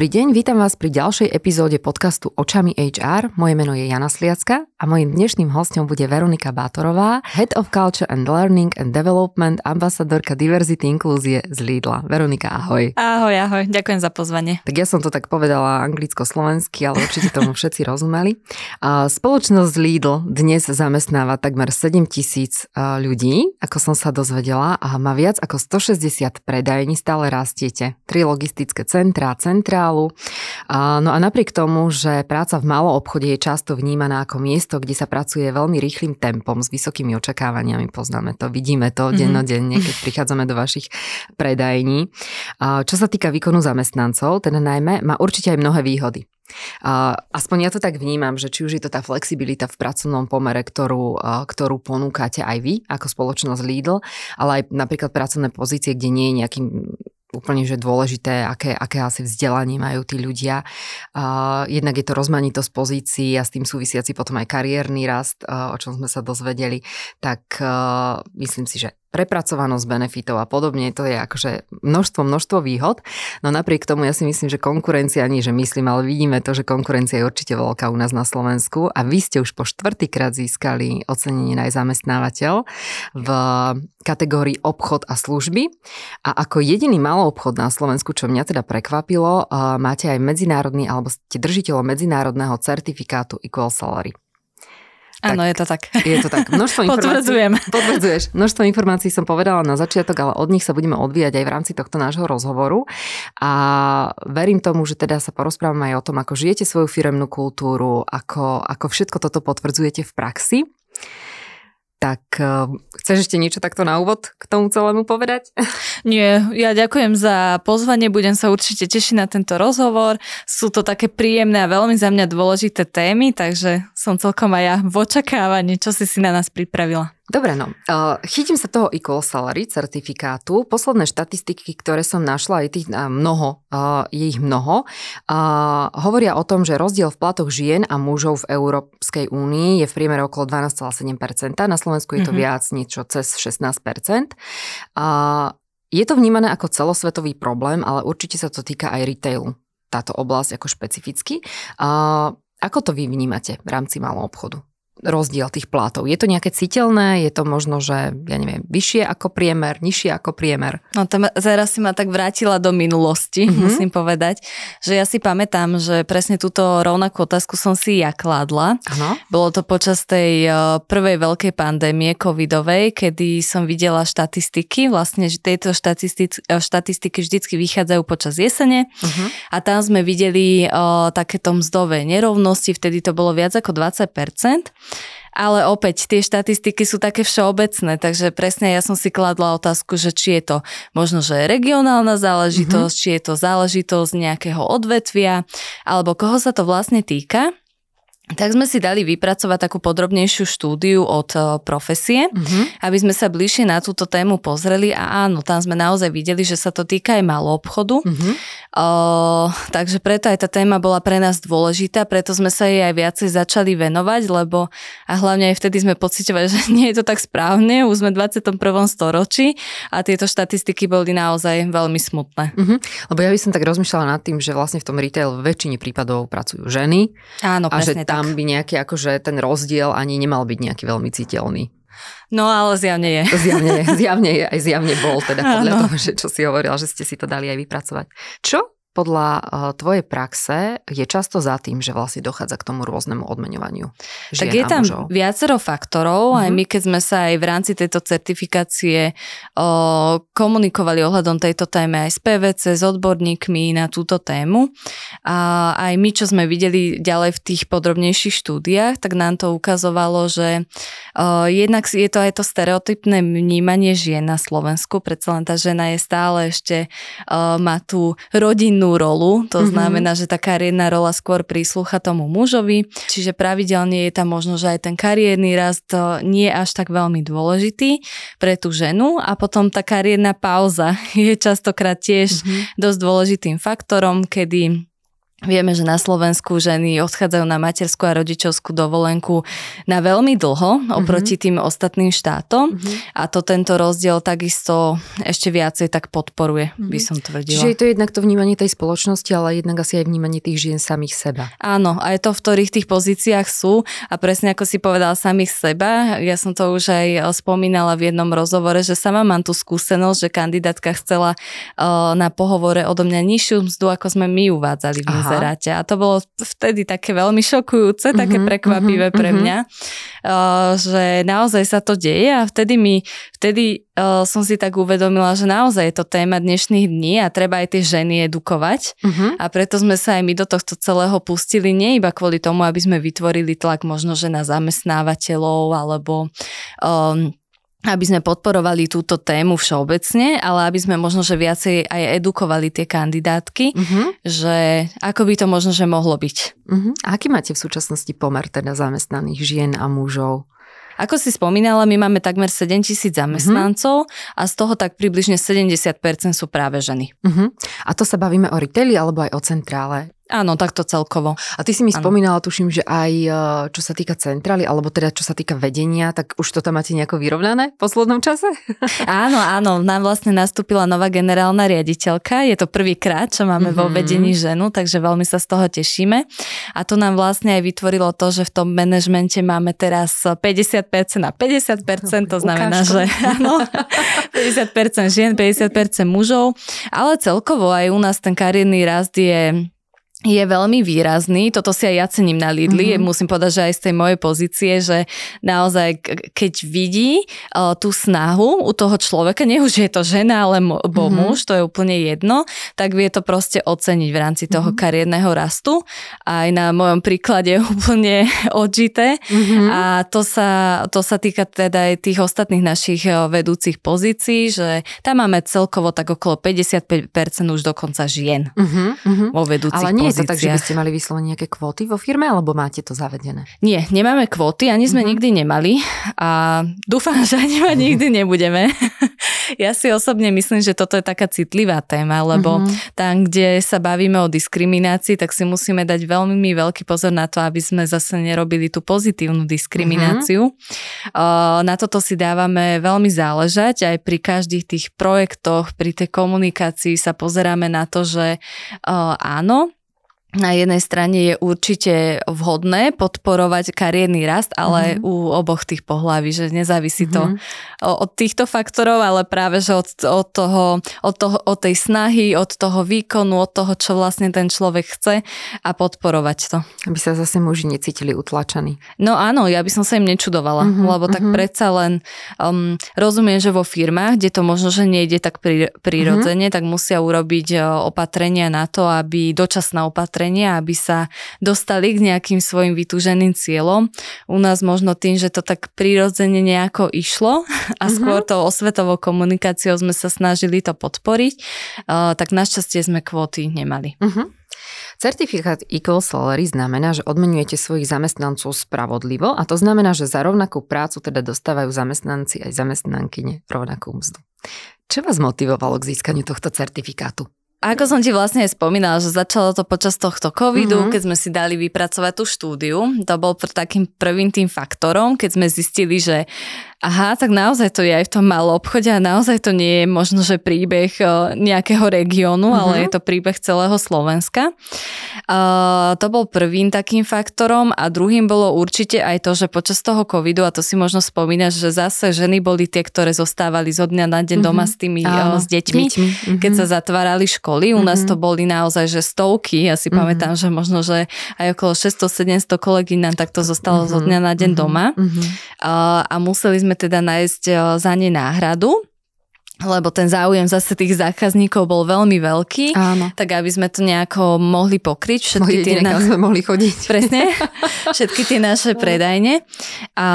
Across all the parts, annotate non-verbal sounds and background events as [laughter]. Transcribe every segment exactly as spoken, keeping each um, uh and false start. Dobrý deň, vítam vás pri ďalšej epizóde podcastu Očami há er. Moje meno je Jana Sliacka a mojím dnešným hosťom bude Veronika Bátorová, Head of Culture and Learning and Development, ambasadorka diverzity inklúzie z Lidla. Veronika, ahoj. Ahoj, ahoj, ďakujem za pozvanie. Tak ja som to tak povedala anglicko-slovensky, ale určite tomu všetci rozumeli. Spoločnosť Lidl dnes zamestnáva takmer sedem tisíc ľudí, ako som sa dozvedela, a má viac ako stošesťdesiat predajní, stále rastiete. Tri logistické centrá, centrá, centrálu. No a napriek tomu, že práca v malom obchode je často vnímaná ako miesto, kde sa pracuje veľmi rýchlym tempom s vysokými očakávaniami, poznáme to, vidíme to dennodenne, keď prichádzame do vašich predajní. Čo sa týka výkonu zamestnancov, teda najmä, má určite aj mnohé výhody. Aspoň ja to tak vnímam, že či už je to tá flexibilita v pracovnom pomere, ktorú, ktorú ponúkate aj vy ako spoločnosť Lidl, ale aj napríklad pracovné pozície, kde nie je nejakým úplne, že dôležité, aké, aké asi vzdelanie majú tí ľudia. Uh, jednak je to rozmanitosť pozícií a s tým súvisiaci potom aj kariérny rast, uh, o čom sme sa dozvedeli. Tak uh, myslím si, že prepracovanosť benefitov a podobne, to je akože množstvo, množstvo výhod. No napriek tomu ja si myslím, že konkurencia, nie že myslím, ale vidíme to, že konkurencia je určite veľká u nás na Slovensku a vy ste už po štvrtýkrát získali ocenenie najzamestnávateľ v kategórii obchod a služby a ako jediný maloobchod na Slovensku, čo mňa teda prekvapilo, máte aj medzinárodný, alebo ste držiteľom medzinárodného certifikátu Equal Salary. Áno, je to tak. Je to tak. Množstvo Potvrdzujem. Informácií. Potvrdzuješ. Množstvo informácií som povedala na začiatok, ale od nich sa budeme odvíjať aj v rámci tohto nášho rozhovoru. A verím tomu, že teda sa porozprávame aj o tom, ako žijete svoju firemnú kultúru, ako, ako všetko toto potvrdzujete v praxi. Tak chceš ešte niečo takto na úvod k tomu celému povedať? Nie, ja ďakujem za pozvanie, budem sa určite tešiť na tento rozhovor. Sú to také príjemné a veľmi za mňa dôležité témy, takže som celkom aj ja v očakávaní, čo si si na nás pripravila. Dobre, no. Chytím sa toho Equal Salary certifikátu. Posledné štatistiky, ktoré som našla, je tých mnoho, je ich mnoho, hovoria o tom, že rozdiel v platoch žien a mužov v Európskej únii je v priemere okolo dvanásť celá sedem percent. Na Slovensku je to mm-hmm. viac, niečo cez šestnásť percent. Je to vnímané ako celosvetový problém, ale určite sa to týka aj retailu. Táto oblasť ako špecificky. Ako to vy vnímate v rámci malého obchodu? Rozdiel tých platov. Je to nejaké citeľné? Je to možno, že, ja neviem, vyššie ako priemer, nižšie ako priemer? No to ma, teraz si ma tak vrátila do minulosti, mm-hmm. musím povedať, že ja si pamätám, že presne túto rovnakú otázku som si ja kládla. Ano. Bolo to počas tej prvej veľkej pandémie covidovej, kedy som videla štatistiky, vlastne že tieto štatistiky, štatistiky vždycky vychádzajú počas jesene mm-hmm. a tam sme videli o, takéto mzdové nerovnosti, vtedy to bolo viac ako dvadsať percent. Ale opäť, tie štatistiky sú také všeobecné, takže presne ja som si kladla otázku, že či je to možno, že regionálna záležitosť, mm-hmm. či je to záležitosť nejakého odvetvia, alebo koho sa to vlastne týka. Tak sme si dali vypracovať takú podrobnejšiu štúdiu od profesie, mm-hmm. aby sme sa bližšie na túto tému pozreli a áno, tam sme naozaj videli, že sa to týka aj maloobchodu. Mm-hmm. O, takže preto aj tá téma bola pre nás dôležitá, preto sme sa jej aj viacej začali venovať, lebo a hlavne aj vtedy sme pociťovali, že nie je to tak správne, už sme v dvadsiatom prvom storočí a tieto štatistiky boli naozaj veľmi smutné. Mm-hmm. Lebo ja by som tak rozmýšľala nad tým, že vlastne v tom retail v väčšine prípadov pracujú ženy. Áno, presne tak. Tam by nejaký, akože ten rozdiel ani nemal byť nejaký veľmi citeľný. No, ale zjavne je. Zjavne je, zjavne je, aj zjavne bol, teda podľa ano. Toho, že čo si hovorila, že ste si to dali aj vypracovať. Čo podľa tvojej praxe je často za tým, že vlastne dochádza k tomu rôznemu odmeňovaniu žien Tak je tam mužov? Viacero faktorov, mm-hmm. aj my keď sme sa aj v rámci tejto certifikácie o, komunikovali ohľadom tejto téme aj s pé vé cé, s odborníkmi na túto tému a aj my, čo sme videli ďalej v tých podrobnejších štúdiách, tak nám to ukazovalo, že o, jednak je to aj to stereotypné vnímanie žien na Slovensku, predsa len tá žena je stále ešte o, má tú rodinu rolu, to mm-hmm. znamená, že tá kariérna rola skôr príslucha tomu mužovi, čiže pravidelne je tam možno, že aj ten kariérny rast nie je až tak veľmi dôležitý pre tú ženu a potom tá kariérna pauza je častokrát tiež mm-hmm. dosť dôležitým faktorom, kedy Vieme, že na Slovensku ženy odchádzajú na materskú a rodičovskú dovolenku na veľmi dlho oproti tým ostatným štátom mm-hmm. a to tento rozdiel takisto ešte viacej tak podporuje, mm-hmm. by som tvrdila. Čiže je to jednak to vnímanie tej spoločnosti, ale jednak asi aj vnímanie tých žien samých seba. Áno, aj to, v ktorých tých pozíciách sú a presne ako si povedala, samých seba. Ja som to už aj spomínala v jednom rozhovore, že sama mám tú skúsenosť, že kandidátka chcela na pohovore odo mňa nižšiu mzdu, ako sme my uvádzali v Aha. A to bolo vtedy také veľmi šokujúce, také uh-huh, prekvapivé uh-huh, pre mňa, uh-huh. že naozaj sa to deje a vtedy mi, vtedy uh, som si tak uvedomila, že naozaj je to téma dnešných dní a treba aj tie ženy edukovať uh-huh. a preto sme sa aj my do tohto celého pustili, nie iba kvôli tomu, aby sme vytvorili tlak možno, že na zamestnávateľov alebo... Um, aby sme podporovali túto tému všeobecne, ale aby sme možno, že viacej aj edukovali tie kandidátky, uh-huh. že ako by to možno, že mohlo byť. Uh-huh. A aký máte v súčasnosti pomer teda zamestnaných žien a mužov? Ako si spomínala, my máme takmer sedemtisíc zamestnancov uh-huh. a z toho tak približne sedemdesiat percent sú práve ženy. Uh-huh. A to sa bavíme o retaili alebo aj o centrále? Áno, takto celkovo. A ty si mi ano. spomínala, tuším, že aj čo sa týka centrály, alebo teda čo sa týka vedenia, tak už to tam máte nejako vyrovnané v poslednom čase? Áno, áno, nám vlastne nastúpila nová generálna riaditeľka. Je to prvýkrát, čo máme mm-hmm. vo vedení ženu, takže veľmi sa z toho tešíme. A to nám vlastne aj vytvorilo to, že v tom manažmente máme teraz päťdesiat percent na päťdesiat percent, to znamená, Ukážko. že áno, päťdesiat percent žien, päťdesiat percent mužov, ale celkovo aj u nás ten kariérny rast je... je veľmi výrazný. Toto si aj ja cením na Lidli. Mm-hmm. Musím povedať, že aj z tej mojej pozície, že naozaj, keď vidí uh, tú snahu u toho človeka, nech už je to žena alebo mm-hmm. muž, to je úplne jedno, tak vie to proste oceniť v rámci toho mm-hmm. kariérneho rastu. Aj na mojom príklade je úplne odžité. Mm-hmm. A to sa, to sa týka teda aj tých ostatných našich vedúcich pozícií, že tam máme celkovo tak okolo päťdesiatpäť percent už dokonca žien mm-hmm. vo vedúcich pozíciách. Je to tak, že by ste mali vyslovene nejaké kvóty vo firme, alebo máte to zavedené? Nie, nemáme kvóty, ani sme mm-hmm. nikdy nemali a dúfam, že ani ma nikdy nebudeme. Ja si osobne myslím, že toto je taká citlivá téma, lebo mm-hmm. tam, kde sa bavíme o diskriminácii, tak si musíme dať veľmi veľký pozor na to, aby sme zase nerobili tú pozitívnu diskrimináciu. Mm-hmm. Na toto si dávame veľmi záležať, aj pri každých tých projektoch, pri tej komunikácii sa pozeráme na to, že áno, na jednej strane je určite vhodné podporovať kariérny rast, ale mm-hmm. u oboch tých pohlaví, že nezávisí to mm-hmm. od týchto faktorov, ale práve že od, od, toho, od, toho, od tej snahy, od toho výkonu, od toho, čo vlastne ten človek chce a podporovať to. Aby sa zase muži necítili utlačení. No áno, ja by som sa im nečudovala, mm-hmm, lebo tak mm-hmm. predsa len um, rozumiem, že vo firmách, kde to možno, že nejde tak prirodzene, mm-hmm. tak musia urobiť opatrenia na to, aby dočasná opatrenia aby sa dostali k nejakým svojim vytúženým cieľom. U nás možno tým, že to tak prirodzene nejako išlo a uh-huh. skôr tou osvetovou komunikáciou sme sa snažili to podporiť, uh, tak našťastie sme kvóty nemali. Uh-huh. Certifikát Equal Salary znamená, že odmenujete svojich zamestnancov spravodlivo a to znamená, že za rovnakú prácu teda dostávajú zamestnanci aj zamestnankyne rovnakú mzdu. Čo vás motivovalo k získaniu tohto certifikátu? Ako som ti vlastne aj spomínala, že začalo to počas tohto covidu, mm-hmm. keď sme si dali vypracovať tú štúdiu. To bol pr- takým prvým tým faktorom, keď sme zistili, že aha, tak naozaj to je aj v tom malom obchode a naozaj to nie je možno, že príbeh nejakého regiónu, uh-huh. ale je to príbeh celého Slovenska. Uh, to bol prvým takým faktorom a druhým bolo určite aj to, že počas toho covidu, a to si možno spomínaš, že zase ženy boli tie, ktoré zostávali zo dňa na deň uh-huh. doma s tými uh-huh. s deťmi, deťmi. Uh-huh. keď sa zatvárali školy. U uh-huh. nás to boli naozaj, že stovky. Ja si uh-huh. pamätám, že možno, že aj okolo šesťsto sedemsto kolegín nám takto zostalo uh-huh. zo dňa na deň uh-huh. doma. Uh-huh. Uh, a museli sme teda nájsť za ne náhradu, lebo ten záujem zase tých zákazníkov bol veľmi veľký, áno. tak aby sme to nejako mohli pokryť. Všetky tie na... sme mohli chodiť. Presne, všetky tie naše predajne. A,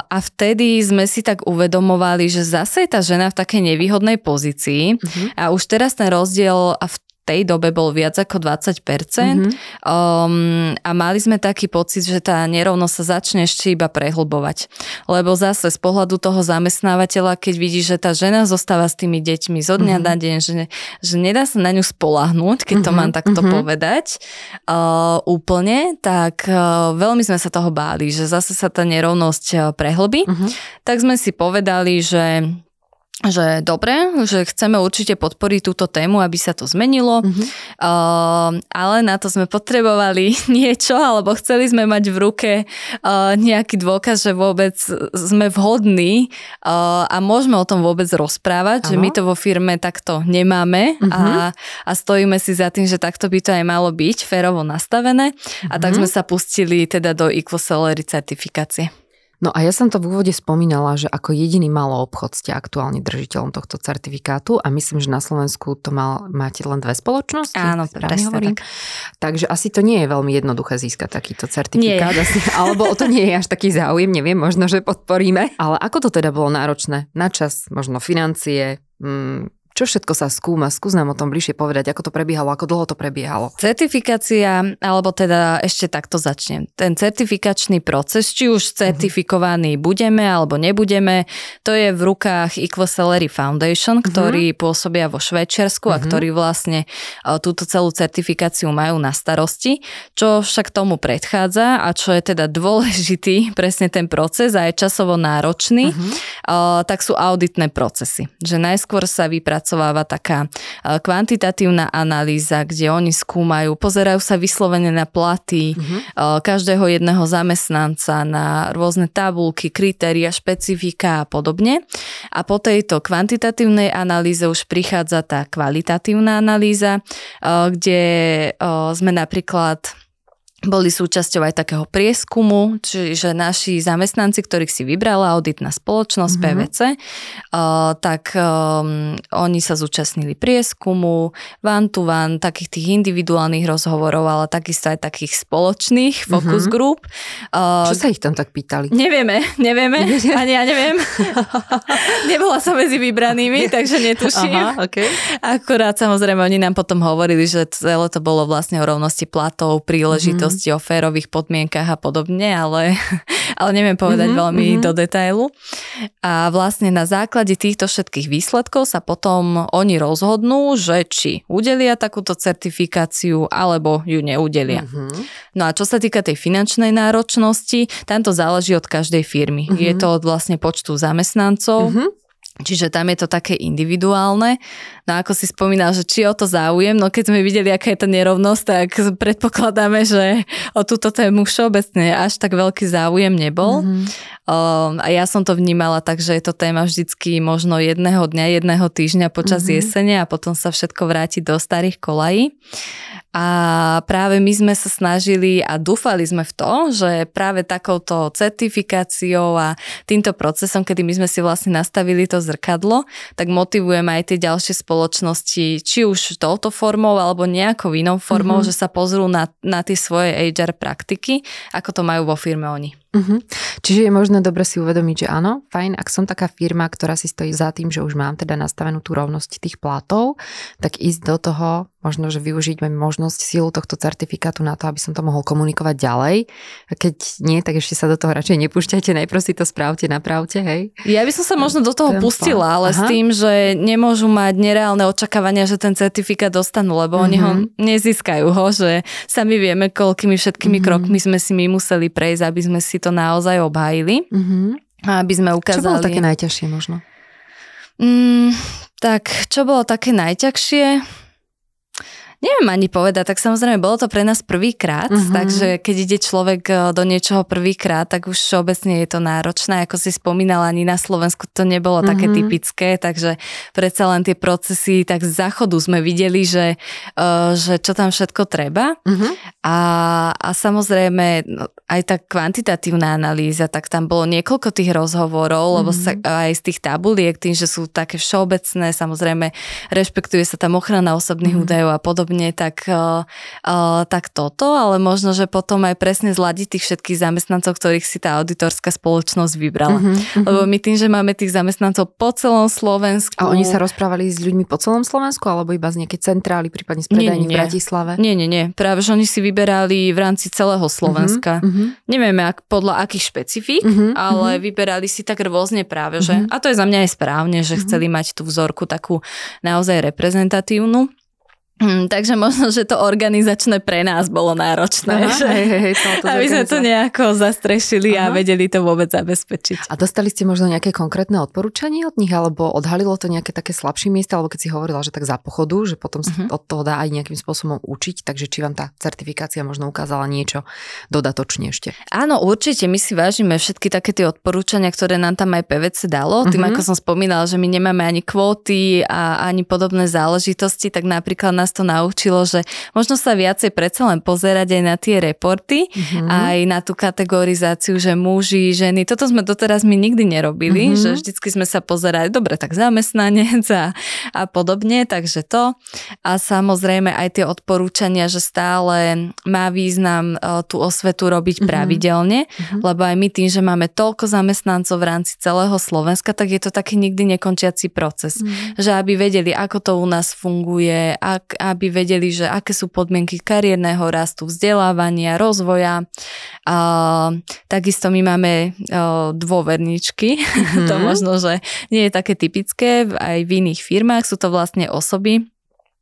a vtedy sme si tak uvedomovali, že zase je tá žena v takej nevýhodnej pozícii uh-huh. a už teraz ten rozdiel v tej dobe bol viac ako dvadsať percent mm-hmm. um, a mali sme taký pocit, že tá nerovnosť sa začne ešte iba prehlbovať. Lebo zase z pohľadu toho zamestnávateľa, keď vidí, že tá žena zostáva s tými deťmi zo dňa mm-hmm. na deň, že, ne, že nedá sa na ňu spoľahnúť, keď mm-hmm. to mám takto mm-hmm. povedať uh, úplne, tak uh, veľmi sme sa toho báli, že zase sa tá nerovnosť prehlbí. Mm-hmm. Tak sme si povedali, že že dobre, že chceme určite podporiť túto tému, aby sa to zmenilo, mm-hmm. uh, ale na to sme potrebovali niečo, alebo chceli sme mať v ruke uh, nejaký dôkaz, že vôbec sme vhodní uh, a môžeme o tom vôbec rozprávať, Aha. že my to vo firme takto nemáme mm-hmm. a, a stojíme si za tým, že takto by to aj malo byť férovo nastavené mm-hmm. a tak sme sa pustili teda do Equal Salary certifikácie. No a ja som to v úvode spomínala, že ako jediný maloobchod ste aktuálne držiteľom tohto certifikátu a myslím, že na Slovensku to mal, máte len dve spoločnosti. Áno, presne tak. Takže asi to nie je veľmi jednoduché získať takýto certifikát. Asi, alebo o to nie je až taký záujem, neviem, možno, že podporíme. Ale ako to teda bolo náročné? Na čas, možno financie, hmm. Čo všetko sa skúma? Skús nám o tom bližšie povedať, ako to prebiehalo, ako dlho to prebiehalo. Certifikácia, alebo teda ešte takto začnem. Ten certifikačný proces, či už certifikovaní mm-hmm. budeme alebo nebudeme, to je v rukách Equal Salary Foundation, ktorí mm-hmm. pôsobia vo Švajčiarsku mm-hmm. a ktorí vlastne túto celú certifikáciu majú na starosti, čo však tomu predchádza a čo je teda dôležitý presne ten proces a je časovo náročný, mm-hmm. tak sú auditné procesy. Že najskôr sa vypracujú Pracováva taká kvantitatívna analýza, kde oni skúmajú, pozerajú sa vyslovene na platy mm-hmm. každého jedného zamestnanca, na rôzne tabulky, kritéria, špecifika a podobne. A po tejto kvantitatívnej analýze už prichádza tá kvalitatívna analýza, kde sme napríklad boli súčasťou aj takého prieskumu, čiže naši zamestnanci, ktorých si vybrala auditná spoločnosť mm-hmm. pé vé cé, uh, tak um, oni sa zúčastnili prieskumu, one to one, takých tých individuálnych rozhovorov, ale takisto aj takých spoločných focus mm-hmm. group. Uh, Čo sa ich tam tak pýtali? Nevieme, nevieme, ani ja neviem. Nebola som medzi vybranými, takže netuším. Aha, okay. Akurát samozrejme oni nám potom hovorili, že celé to bolo vlastne o rovnosti platov, príležitosti, mm-hmm. o férových podmienkach a podobne, ale, ale neviem povedať mm-hmm, veľmi mm-hmm. do detailu. A vlastne na základe týchto všetkých výsledkov sa potom oni rozhodnú, že či udelia takúto certifikáciu, alebo ju neudelia. Mm-hmm. No a čo sa týka tej finančnej náročnosti, tam to záleží od každej firmy. Mm-hmm. Je to od vlastne počtu zamestnancov, mm-hmm. čiže tam je to také individuálne. No ako si spomínal, že či o to záujem, no keď sme videli, aká je tá nerovnosť, tak predpokladáme, že o túto tému všeobecne až tak veľký záujem nebol. Mm-hmm. Um, a ja som to vnímala tak, že je to téma vždycky možno jedného dňa, jedného týždňa počas mm-hmm. jesene a potom sa všetko vráti do starých kolají. A práve my sme sa snažili a dúfali sme v to, že práve takouto certifikáciou a týmto procesom, kedy my sme si vlastne nastavili to zrkadlo, tak motivujeme aj tie ďalšie spoločnosti, či už touto formou alebo nejakou inou formou, mm-hmm. že sa pozrú na, na tie svoje há er praktiky, ako to majú vo firme oni. Uh-huh. Čiže je možné dobre si uvedomiť, že áno, fajn, ak som taká firma, ktorá si stojí za tým, že už mám teda nastavenú tú rovnosť tých platov, tak ísť do toho, možno, že využiť možnosť sílu tohto certifikátu na to, aby som to mohol komunikovať ďalej. A keď nie, tak ešte sa do toho radšej nepúšťajte, najprv si to správte, napravte, hej. Ja by som sa možno do toho pustila, ale Aha. s tým, že nemôžu mať nereálne očakávania, že ten certifikát dostanú, lebo uh-huh. oni ho nezískajú ho, že sami vieme, koľkými všetkými uh-huh. krokmi sme si my museli prejsť, aby sme si to naozaj obhájili. Uh-huh. Aby sme ukázali... Čo bolo také najťažšie možno? Mm, tak, čo bolo také najťažšie? Neviem ani povedať, tak samozrejme bolo to pre nás prvýkrát, mm-hmm. takže keď ide človek do niečoho prvýkrát, tak už obecne je to náročné, ako si spomínala, ani na Slovensku to nebolo mm-hmm. také typické, takže predsa len tie procesy, tak z záchodu sme videli, že, že čo tam všetko treba mm-hmm. a, a samozrejme aj tá kvantitatívna analýza, tak tam bolo niekoľko tých rozhovorov, mm-hmm. lebo sa, aj z tých tabuliek, tým, že sú také všeobecné, samozrejme rešpektuje sa tam ochrana osobných mm-hmm. údajov a podobne, podobne, tak, uh, uh, tak toto, ale možno, že potom aj presne zladiť tých všetkých zamestnancov, ktorých si tá auditorská spoločnosť vybrala. Mm-hmm. Lebo my tým, že máme tých zamestnancov po celom Slovensku... A oni sa rozprávali s ľuďmi po celom Slovensku, alebo iba z nejakej centrály, prípadne z predajní v Bratislave? Nie, nie, nie. Práve, že oni si vyberali v rámci celého Slovenska. Mm-hmm. Nevieme, ak, podľa akých špecifík, mm-hmm. ale vyberali si tak rôzne práve, že... Mm-hmm. A to je za mňa aj správne, že mm-hmm. chceli mať tú vzorku takú naozaj reprezentatívnu. Hm, takže možno, že to organizačné pre nás bolo náročné. Aha, že? Hej, hej, to aby sme to nejako zastrešili aha. a vedeli to vôbec zabezpečiť. A dostali ste možno nejaké konkrétne odporúčanie od nich, alebo odhalilo to nejaké také slabšie miesta, alebo keď si hovorila, že tak za pochodu, že potom sa uh-huh. od toho dá aj nejakým spôsobom učiť, takže či vám tá certifikácia možno ukázala niečo dodatočne ešte? Áno, určite. My si vážime všetky také tie odporúčania, ktoré nám tam aj pé vé cé dalo. Tým, uh-huh. ako som spomínala, že my nemáme ani kvóty a ani podobné záležitosti, tak napríklad nás to naučilo, že možno sa viacej predsa len pozerať aj na tie reporty, mm-hmm. aj na tú kategorizáciu, že muži, ženy. Toto sme doteraz my nikdy nerobili, mm-hmm. že vždycky sme sa pozerali, dobre, tak zamestnanec a, a podobne, takže to. A samozrejme aj tie odporúčania, že stále má význam tú osvetu robiť mm-hmm. pravidelne, mm-hmm. lebo aj my tým, že máme toľko zamestnancov v rámci celého Slovenska, tak je to taký nikdy nekončiaci proces. Mm-hmm. Že aby vedeli, ako to u nás funguje, ak aby vedeli, že aké sú podmienky kariérneho rastu, vzdelávania, rozvoja. Uh, takisto my máme uh, dôverničky. Mm-hmm. To možno, že nie je také typické. Aj v iných firmách sú to vlastne osoby.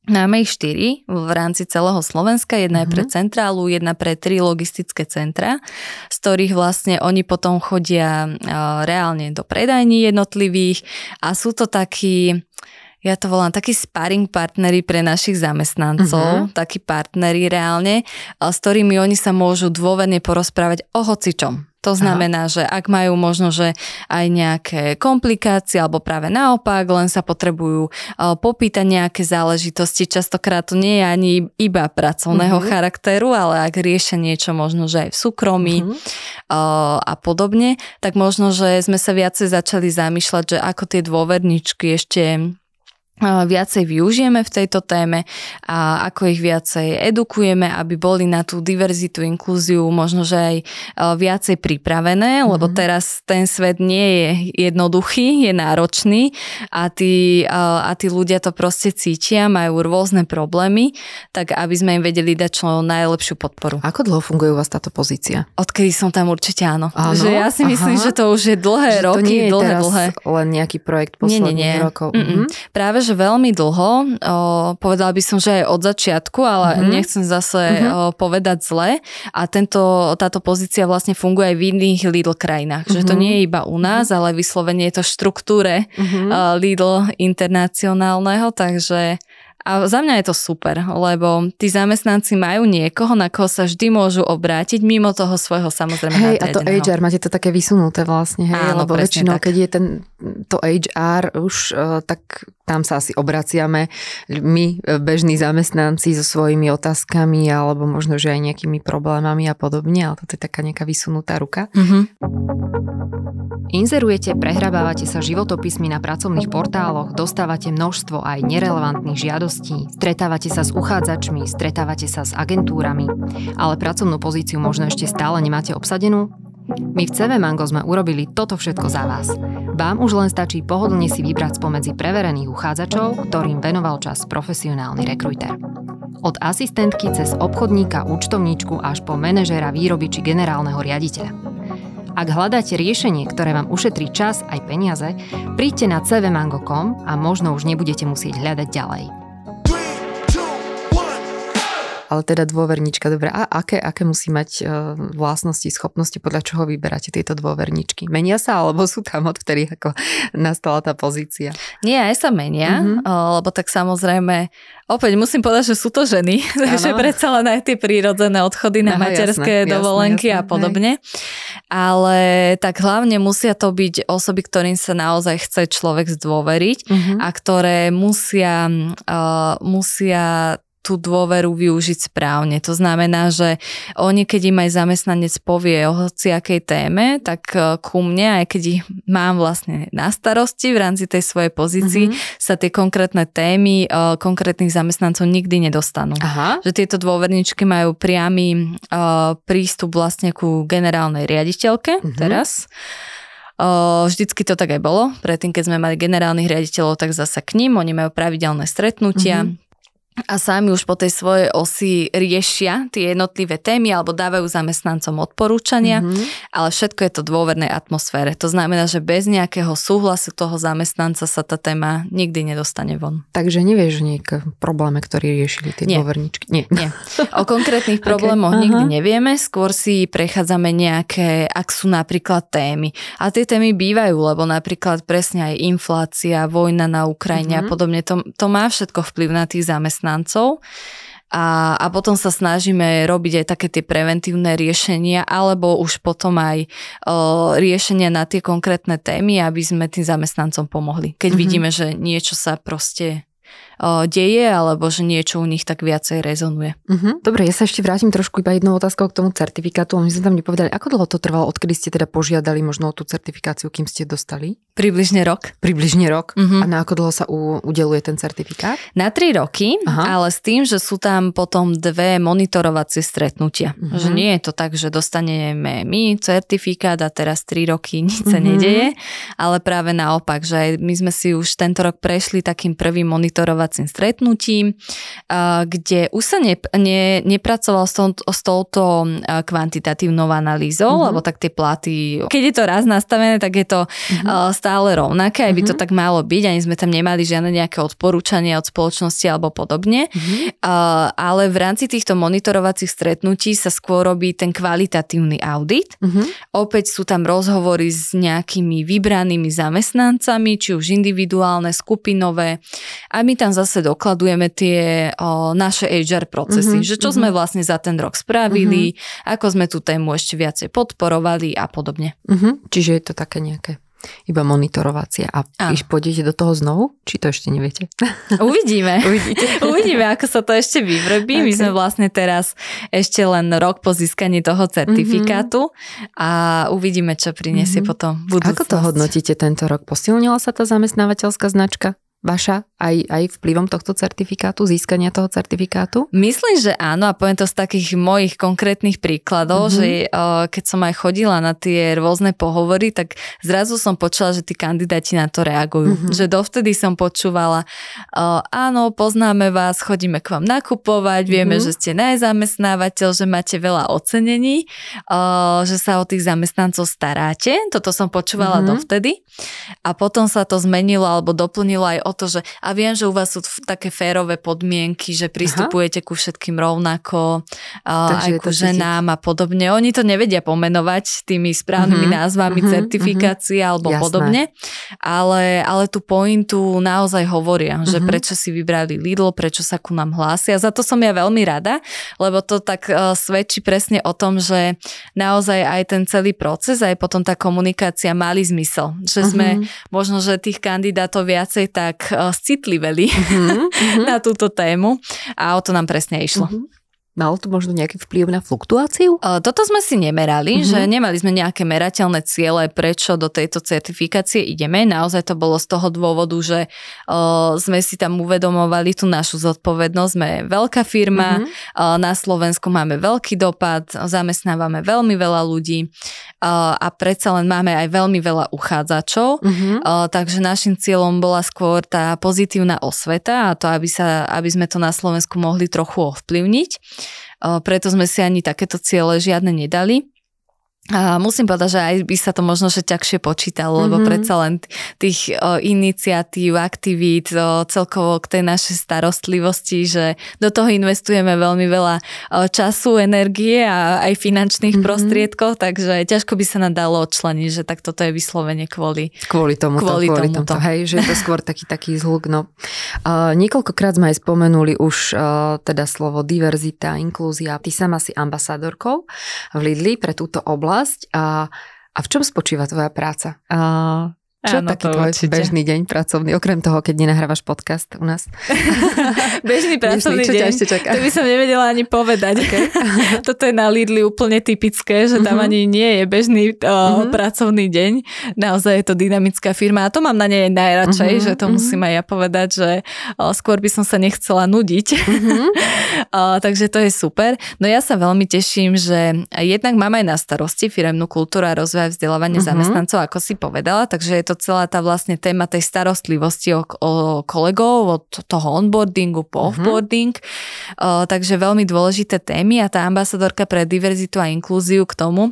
Máme ich štyri v rámci celého Slovenska. Jedna mm-hmm. je pre centrálu, jedna pre tri logistické centra, z ktorých vlastne oni potom chodia uh, reálne do predajní jednotlivých. A sú to takí... Ja to volám takí sparring partneri pre našich zamestnancov, uh-huh. takí partneri reálne, s ktorými oni sa môžu dôverne porozprávať o hocičom. To znamená, aha. že ak majú možno, že aj nejaké komplikácie alebo práve naopak, len sa potrebujú popýtať nejaké záležitosti. Častokrát to nie je ani iba pracovného uh-huh. charakteru, ale ak riešia niečo možno, že aj v súkromí uh-huh. a podobne, tak možno, že sme sa viacej začali zamýšľať, že ako tie dôverničky ešte... viacej využijeme v tejto téme a ako ich viacej edukujeme, aby boli na tú diverzitu, inklúziu možno, že aj viacej pripravené, mm-hmm. lebo teraz ten svet nie je jednoduchý, je náročný a tí, a tí ľudia to proste cítia, majú rôzne problémy, tak aby sme im vedeli dať čo najlepšiu podporu. Ako dlho funguje u vás táto pozícia? Odkedy som tam určite áno. áno? Že ja si myslím, aha. že to už je dlhé že roky. To nie je dlhé, teraz dlhé. Len nejaký projekt posledných nie, nie, nie. rokov. Mm-hmm. Práve, že veľmi dlho, o, povedala by som, že aj od začiatku, ale mm-hmm. nechcem zase mm-hmm. o, povedať zle a tento, táto pozícia vlastne funguje aj v iných Lidl krajinách, mm-hmm. že to nie je iba u nás, mm-hmm. ale vyslovene je to v štruktúre mm-hmm. uh, Lidl internacionálneho, takže a za mňa je to super, lebo tí zamestnanci majú niekoho, na koho sa vždy môžu obrátiť, mimo toho svojho samozrejme hej, a to há er, máte to také vysunuté vlastne, hej, áno, lebo väčšinou, tak. Keď je ten, to há er už, uh, tak tam sa asi obraciame my, bežní zamestnanci, so svojimi otázkami, alebo možno, že aj nejakými problémami a podobne, ale to je taká nejaká vysunutá ruka. Mhm. Inzerujete, prehrabávate sa životopismi na pracovných portáloch, dostávate množstvo aj nerelevantných žiadostí, stretávate sa s uchádzačmi, stretávate sa s agentúrami, ale pracovnú pozíciu možno ešte stále nemáte obsadenú? My v cé vé Mango sme urobili toto všetko za vás. Vám už len stačí pohodlne si vybrať spomedzi preverených uchádzačov, ktorým venoval čas profesionálny rekrúter. Od asistentky cez obchodníka, účtovníčku až po manažéra výroby či generálneho riaditeľa. Ak hľadáte riešenie, ktoré vám ušetrí čas aj peniaze, príďte na cé vé mango bodka com a možno už nebudete musieť hľadať ďalej. Ale teda dôvernička, dobre, a aké, aké musí mať vlastnosti, schopnosti, podľa čoho vyberáte tieto dôverničky? Menia sa, alebo sú tam, od ktorých ako nastala tá pozícia? Nie, aj sa menia, mm-hmm. lebo tak samozrejme, opäť musím povedať, že sú to ženy, takže predsa len aj tie prírodzené odchody na aha, materské jasné, dovolenky jasné, jasné, a podobne. Hej. Ale tak hlavne musia to byť osoby, ktorým sa naozaj chce človek zdôveriť mm-hmm. a ktoré musia, uh, musia tú dôveru využiť správne. To znamená, že oni, keď im aj zamestnanec povie o hociakej téme, tak ku mne, aj keď ich mám vlastne na starosti v rámci tej svojej pozícii, mm-hmm. sa tie konkrétne témy konkrétnych zamestnancov nikdy nedostanú. Aha. Že tieto dôverničky majú priamy prístup vlastne ku generálnej riaditeľke mm-hmm. teraz. Vždycky to tak aj bolo. Predtým, keď sme mali generálnych riaditeľov, tak zasa k ním. Oni majú pravidelné stretnutia. Mm-hmm. A sami už po tej svojej osi riešia tie jednotlivé témy alebo dávajú zamestnancom odporúčania, mm-hmm. ale všetko je to v dôvernej atmosfére. To znamená, že bez nejakého súhlasu toho zamestnanca sa tá téma nikdy nedostane von. Takže nevieš o nejakých probléme, ktorý riešili tie dôverničky? Nie. Nie. O konkrétnych problémoch okay. nikdy nevieme, skôr si prechádzame nejaké, ak sú napríklad témy. A tie témy bývajú, lebo napríklad presne aj inflácia, vojna na Ukrajine mm-hmm. a podobne, to, to má všetko vplyv na tých zamestnancov. A, a potom sa snažíme robiť aj také tie preventívne riešenia alebo už potom aj o, riešenia na tie konkrétne témy, aby sme tým zamestnancom pomohli. Keď mm-hmm. vidíme, že niečo sa proste o, deje alebo že niečo u nich tak viacej rezonuje. Mm-hmm. Dobre, ja sa ešte vrátim trošku iba jednou otázkou k tomu certifikátu. My sme tam nepovedali, ako dlho to trvalo, odkedy ste teda požiadali možno tú certifikáciu, kým ste dostali? Približne rok. Približne rok. Uh-huh. A na ako dlho sa u, udeluje ten certifikát? Na tri roky, aha. ale s tým, že sú tam potom dve monitorovacie stretnutia. Uh-huh. Že nie je to tak, že dostaneme my certifikát a teraz tri roky nič sa uh-huh. nedeje, ale práve naopak, že aj my sme si už tento rok prešli takým prvým monitorovacím stretnutím, kde už sa ne, ne, nepracoval s, tom, s touto kvantitatívnou analýzou, uh-huh. lebo tak tie platy, keď je to raz nastavené, tak je to uh-huh. stále ale rovnaké, aj by to tak malo byť, ani sme tam nemali žiadne nejaké odporúčania od spoločnosti alebo podobne. Mm-hmm. Uh, ale v rámci týchto monitorovacích stretnutí sa skôr robí ten kvalitatívny audit. Mm-hmm. Opäť sú tam rozhovory s nejakými vybranými zamestnancami, či už individuálne, skupinové. A my tam zase dokladujeme tie uh, naše há er procesy, mm-hmm. že čo mm-hmm. sme vlastne za ten rok spravili, mm-hmm. ako sme tú tému ešte viacej podporovali a podobne. Mm-hmm. Čiže je to také nejaké iba monitorovacie. A iš pôjdete do toho znovu? Či to ešte neviete? Uvidíme. Uvidíte. Uvidíme, ako sa to ešte vyvrbí. Okay. My sme vlastne teraz ešte len rok po získaní toho certifikátu mm-hmm. a uvidíme, čo priniesie mm-hmm. potom budúcnosť. Ako to hodnotíte tento rok? Posilnila sa tá zamestnávateľská značka? Vaša aj, aj vplyvom tohto certifikátu, získania toho certifikátu? Myslím, že áno a poviem to z takých mojich konkrétnych príkladov, mm-hmm. že uh, keď som aj chodila na tie rôzne pohovory, tak zrazu som počula, že tí kandidáti na to reagujú. Mm-hmm. Že dovtedy som počúvala, uh, áno, poznáme vás, chodíme k vám nakupovať, vieme, mm-hmm. že ste najzamestnávateľ, že máte veľa ocenení, uh, že sa o tých zamestnancov staráte. Toto som počúvala mm-hmm. dovtedy a potom sa to zmenilo alebo doplnilo aj o to, že a viem, že u vás sú také férové podmienky, že pristupujete Aha. ku všetkým rovnako, takže aj ku ženám cítiť. A podobne. Oni to nevedia pomenovať tými správnymi uh-huh, názvami uh-huh, certifikácie uh-huh. alebo Jasné. podobne, ale, ale tú pointu naozaj hovoria, uh-huh. že prečo si vybrali Lidl, prečo sa ku nám hlásia. Za to som ja veľmi rada, lebo to tak uh, svedčí presne o tom, že naozaj aj ten celý proces, aj potom tá komunikácia mali zmysel. Že sme uh-huh. možno, že tých kandidátov viacej tak tak citliveli mm-hmm. na túto tému a o to nám presne išlo. Mm-hmm. Malo to možno nejaký vplyv na fluktuáciu? Toto sme si nemerali, mm-hmm. že nemali sme nejaké merateľné ciele, prečo do tejto certifikácie ideme. Naozaj to bolo z toho dôvodu, že uh, sme si tam uvedomovali tú našu zodpovednosť. Sme veľká firma, mm-hmm. uh, na Slovensku máme veľký dopad, zamestnávame veľmi veľa ľudí uh, a predsa len máme aj veľmi veľa uchádzačov. Mm-hmm. Uh, takže našim cieľom bola skôr tá pozitívna osveta a to, aby, sa, aby sme to na Slovensku mohli trochu ovplyvniť. Preto sme si ani takéto ciele žiadne nedali. A musím povedať, že aj by sa to možno že ťažšie počítalo, lebo mm-hmm. predsa len tých o, iniciatív, aktivít, o, celkovo k tej našej starostlivosti, že do toho investujeme veľmi veľa o, času, energie a aj finančných mm-hmm. prostriedkov, takže ťažko by sa nám dalo odčleniť, že tak toto je vyslovene kvôli kvôli tomuto, kvôli kvôli tomuto. tomuto. Hej, že je to skôr taký, taký zhluk. No. Uh, niekoľkokrát sme aj spomenuli už uh, teda slovo diverzita, inklúzia. Ty sama si ambasádorkou v Lidli pre túto oblasť. A, a v čom spočíva tvoja práca? A Čo áno, taký tvoj bežný deň pracovný, okrem toho, keď nenahrávaš podcast u nás? Bežný pracovný bežný, deň, ešte čaká? To by som nevedela ani povedať. Okay. Toto je na Lidli úplne typické, že tam uh-huh. ani nie je bežný uh, uh-huh. pracovný deň. Naozaj je to dynamická firma a to mám na nej najradšej, uh-huh. že to uh-huh. musím aj ja povedať, že uh, skôr by som sa nechcela nudiť. Uh-huh. uh, takže to je super. No ja sa veľmi teším, že jednak mám aj na starosti firemnú kultúru a rozvoj a vzdelávanie uh-huh. zamestnancov, ako si povedala, takže je to celá tá vlastne téma tej starostlivosti o, o kolegov, od toho onboardingu po offboarding. Uh-huh. O, takže veľmi dôležité témy a tá ambasadorka pre diverzitu a inklúziu k tomu,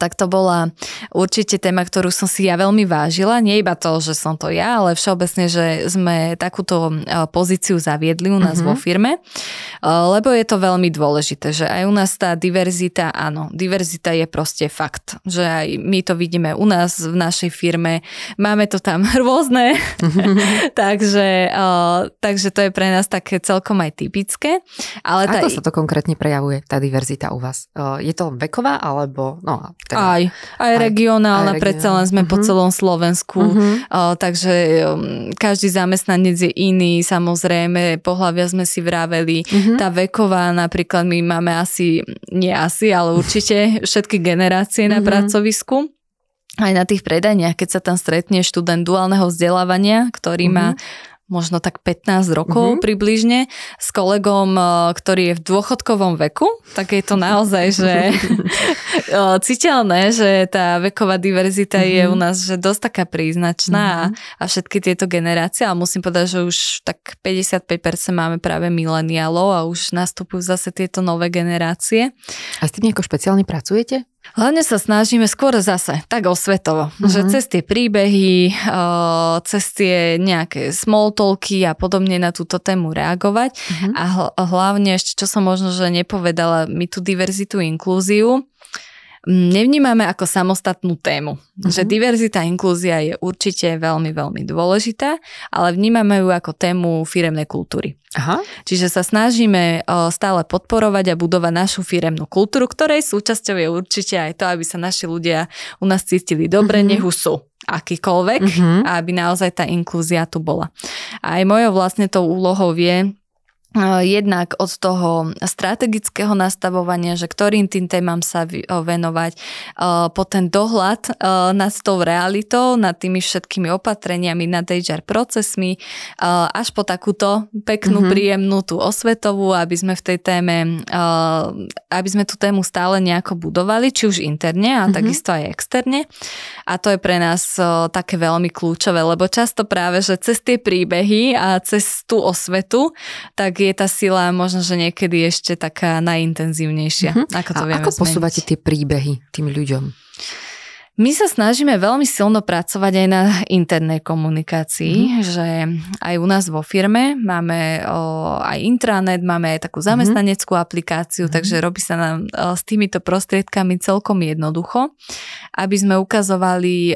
tak to bola určite téma, ktorú som si ja veľmi vážila. Nie iba to, že som to ja, ale všeobecne, že sme takúto pozíciu zaviedli u nás mm-hmm. vo firme, lebo je to veľmi dôležité, že aj u nás tá diverzita, áno, diverzita je proste fakt, že aj my to vidíme u nás v našej firme, máme to tam rôzne, mm-hmm. takže, takže to je pre nás také celkom aj typické. Ale ako tá... sa to konkrétne prejavuje, tá diverzita u vás? Je to veková, alebo... No, teda, aj, aj, aj regionálna, aj region. Predsa len sme uh-huh. po celom Slovensku, uh-huh. uh, takže um, každý zamestnanec je iný, samozrejme, pohlavia sme si vraveli, uh-huh. tá veková, napríklad my máme asi, nie asi, ale určite všetky generácie na uh-huh. pracovisku. Aj na tých predajniach, keď sa tam stretne študent duálneho vzdelávania, ktorý uh-huh. má možno tak pätnásť rokov mm-hmm. približne, s kolegom, ktorý je v dôchodkovom veku, tak je to naozaj, že citeľné, že tá veková diverzita mm-hmm. je u nás že dosť taká príznačná mm-hmm. a všetky tieto generácie, ale musím povedať, že už tak päťdesiatpäť percent máme práve mileniálov a už nastupujú zase tieto nové generácie. A s tým nejako špeciálne pracujete? Hlavne sa snažíme skôr zase tak osvetovo, uh-huh. že cez tie príbehy, cez tie nejaké small talky a podobne na túto tému reagovať uh-huh. a hlavne ešte, čo som možno, že nepovedala, my tú diverzitu, inklúziu nevnímame ako samostatnú tému. Uh-huh. Že diverzita a inklúzia je určite veľmi, veľmi dôležitá, ale vnímame ju ako tému firemnej kultúry. Aha. Čiže sa snažíme stále podporovať a budovať našu firemnú kultúru, ktorej súčasťou je určite aj to, aby sa naši ľudia u nás cítili dobre, uh-huh. nech už sú akýkoľvek, uh-huh. aby naozaj tá inklúzia tu bola. A aj mojou vlastne tou úlohou je jednak od toho strategického nastavovania, že ktorým tým témam sa venovať, po ten dohľad nad tou realitou, nad tými všetkými opatreniami, nad há er procesmi, až po takúto peknú, mm-hmm. príjemnú tú osvetovú, aby sme v tej téme, aby sme tú tému stále nejako budovali, či už interne, a mm-hmm. takisto aj externe. A to je pre nás také veľmi kľúčové, lebo často práve, že cez tie príbehy a cez tú osvetu, tak je tá sila možno, že niekedy ešte taká najintenzívnejšia. Mm-hmm. Ako to vieme A ako zmeniť? Posúvate tie príbehy tým ľuďom? My sa snažíme veľmi silno pracovať aj na internej komunikácii, mm. že aj u nás vo firme máme o, aj intranet, máme aj takú zamestnaneckú mm. aplikáciu, mm. takže robí sa nám o, s týmito prostriedkami celkom jednoducho, aby sme ukazovali o,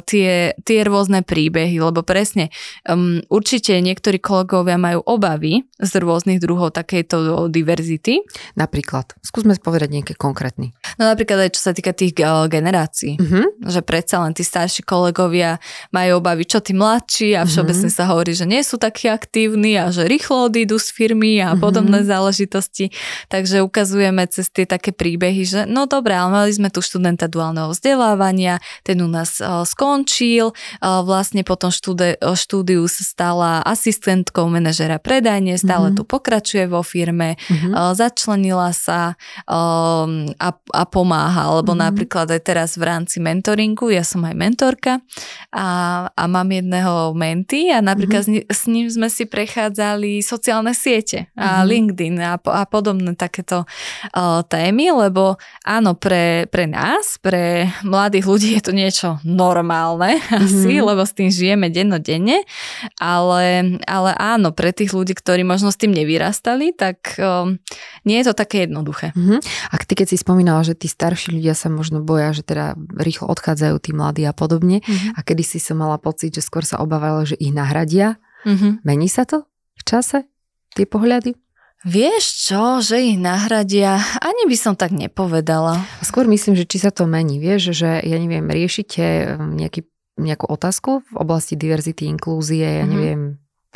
tie, tie rôzne príbehy, lebo presne um, určite niektorí kolegovia majú obavy z rôznych druhov takejto diverzity. Napríklad, skúsme povedať nejaké konkrétne. No napríklad aj čo sa týka tých o, generácií. Mm-hmm. Že predsa len tí starší kolegovia majú obavy, čo tí mladší a všeobecne mm-hmm. sa hovorí, že nie sú takí aktívni a že rýchlo odídu z firmy a mm-hmm. podobné záležitosti. Takže ukazujeme cez tie také príbehy, že no dobré, ale mali sme tu študenta duálneho vzdelávania, ten u nás uh, skončil, uh, vlastne potom štúde, uh, štúdiu sa stala asistentkou manažera predajne, stále mm-hmm. tu pokračuje vo firme, mm-hmm. uh, začlenila sa uh, a, a pomáha, alebo mm-hmm. napríklad aj teraz v rámci mentoringu, ja som aj mentorka a, a mám jedného mentí a napríklad mm-hmm. s ním sme si prechádzali sociálne siete a mm-hmm. LinkedIn a, a podobné takéto uh, témy, lebo áno, pre, pre nás, pre mladých ľudí je to niečo normálne mm-hmm. asi, lebo s tým žijeme dennodenne, ale, ale áno, pre tých ľudí, ktorí možno s tým nevyrastali, tak um, nie je to také jednoduché. Mm-hmm. A ty, keď si spomínala, že tí starší ľudia sa možno boja, že teda rýchlo odchádzajú tí mladí a podobne. Mm-hmm. A kedysi som mala pocit, že skôr sa obávala, že ich nahradia. Mm-hmm. Mení sa to v čase? Tie pohľady? Vieš čo, že ich nahradia? Ani by som tak nepovedala. Skôr myslím, že či sa to mení. Vieš, že ja neviem, riešite nejaký nejakú otázku v oblasti diverzity, inklúzie, mm-hmm. ja neviem,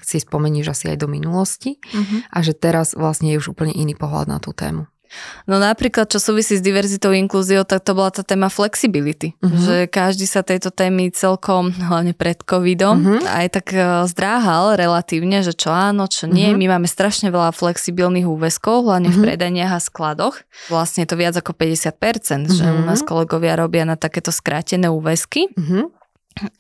si spomeníš asi aj do minulosti mm-hmm. a že teraz vlastne je už úplne iný pohľad na tú tému. No napríklad, čo súvisí s diverzitou a inklúziou, tak to bola tá téma flexibility, uh-huh. že každý sa tejto témy celkom, hlavne pred covidom, uh-huh. aj tak zdráhal relatívne, že čo áno, čo nie. Uh-huh. My máme strašne veľa flexibilných úväzkov, hlavne uh-huh. v predaniach a skladoch. Vlastne je to viac ako päťdesiat percent, uh-huh. že u nás kolegovia robia na takéto skrátené úväzky. Uh-huh.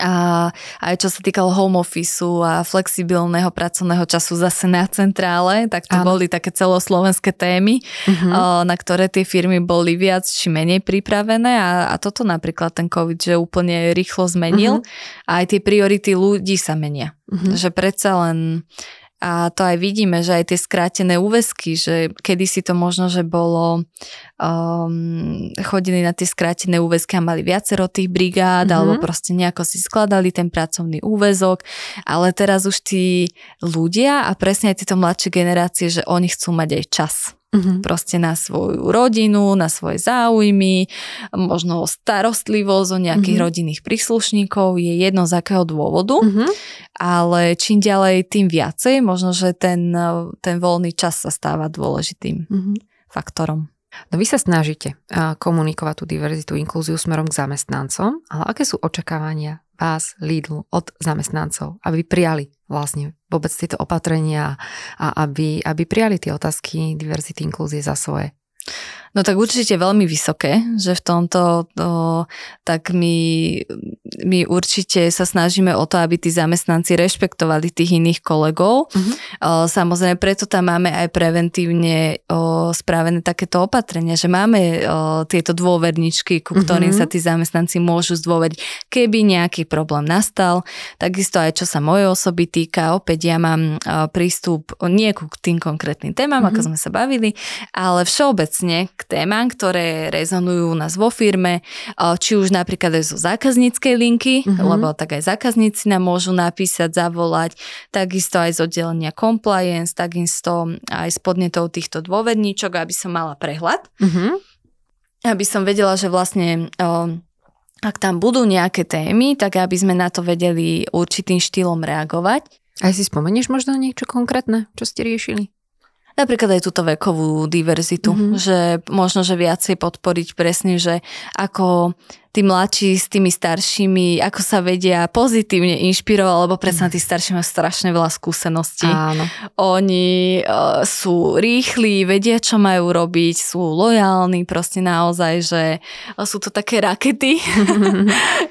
A aj čo sa týkalo home officeu a flexibilného pracovného času zase na centrále, tak to Áno. boli také celoslovenské témy, uh-huh. na ktoré tie firmy boli viac či menej pripravené a, a toto napríklad ten COVID, že úplne rýchlo zmenil uh-huh. a aj tie priority ľudí sa menia. Uh-huh. Že predsa len a to aj vidíme, že aj tie skrátené úväzky, že kedysi to možno, že bolo, um, chodili na tie skrátené úväzky a mali viacero tých brigád, mm-hmm. alebo proste nejako si skladali ten pracovný úväzok, ale teraz už tí ľudia a presne aj tieto mladšie generácie, že oni chcú mať aj čas. Mm-hmm. Proste na svoju rodinu, na svoje záujmy, možno starostlivosť o nejakých mm-hmm. rodinných príslušníkov, je jedno z akého dôvodu, mm-hmm. ale čím ďalej, tým viacej, možno, že ten, ten voľný čas sa stáva dôležitým mm-hmm. faktorom. No vy sa snažíte komunikovať tú diverzitu, inklúziu smerom k zamestnancom, ale aké sú očakávania vás, Lidlu, od zamestnancov, aby prijali vlastne vôbec tieto opatrenia a aby, aby prijali tie otázky diverzity, inklúzie za svoje? No tak určite veľmi vysoké, že v tomto to, tak my, my určite sa snažíme o to, aby tí zamestnanci rešpektovali tých iných kolegov. Mm-hmm. Samozrejme, preto tam máme aj preventívne spravené takéto opatrenia, že máme tieto dôverničky, ku ktorým mm-hmm. sa tí zamestnanci môžu zdôveriť, keby nejaký problém nastal. Takisto aj čo sa mojej osoby týka, opäť ja mám prístup nie k tým konkrétnym témam, mm-hmm. ako sme sa bavili, ale všeobecne k témam, ktoré rezonujú u nás vo firme, či už napríklad aj zo zákazníckej linky, mm-hmm. lebo tak aj zákazníci nám môžu napísať, zavolať, takisto aj z oddelenia compliance, takisto aj z podnetov týchto dôverníčok, aby som mala prehľad. Mm-hmm. Aby som vedela, že vlastne ak tam budú nejaké témy, tak aby sme na to vedeli určitým štýlom reagovať. A si spomenieš možno niečo konkrétne, čo ste riešili? Napríklad aj túto vekovú diverzitu, mm-hmm. že možno, že viacej podporiť presne, že ako tí mladší s tými staršími, ako sa vedia pozitívne inšpirovať, lebo presne tí starší majú strašne veľa skúseností. Áno. Oni e, sú rýchli, vedia, čo majú robiť, sú lojálni, proste naozaj, že sú to také rakety,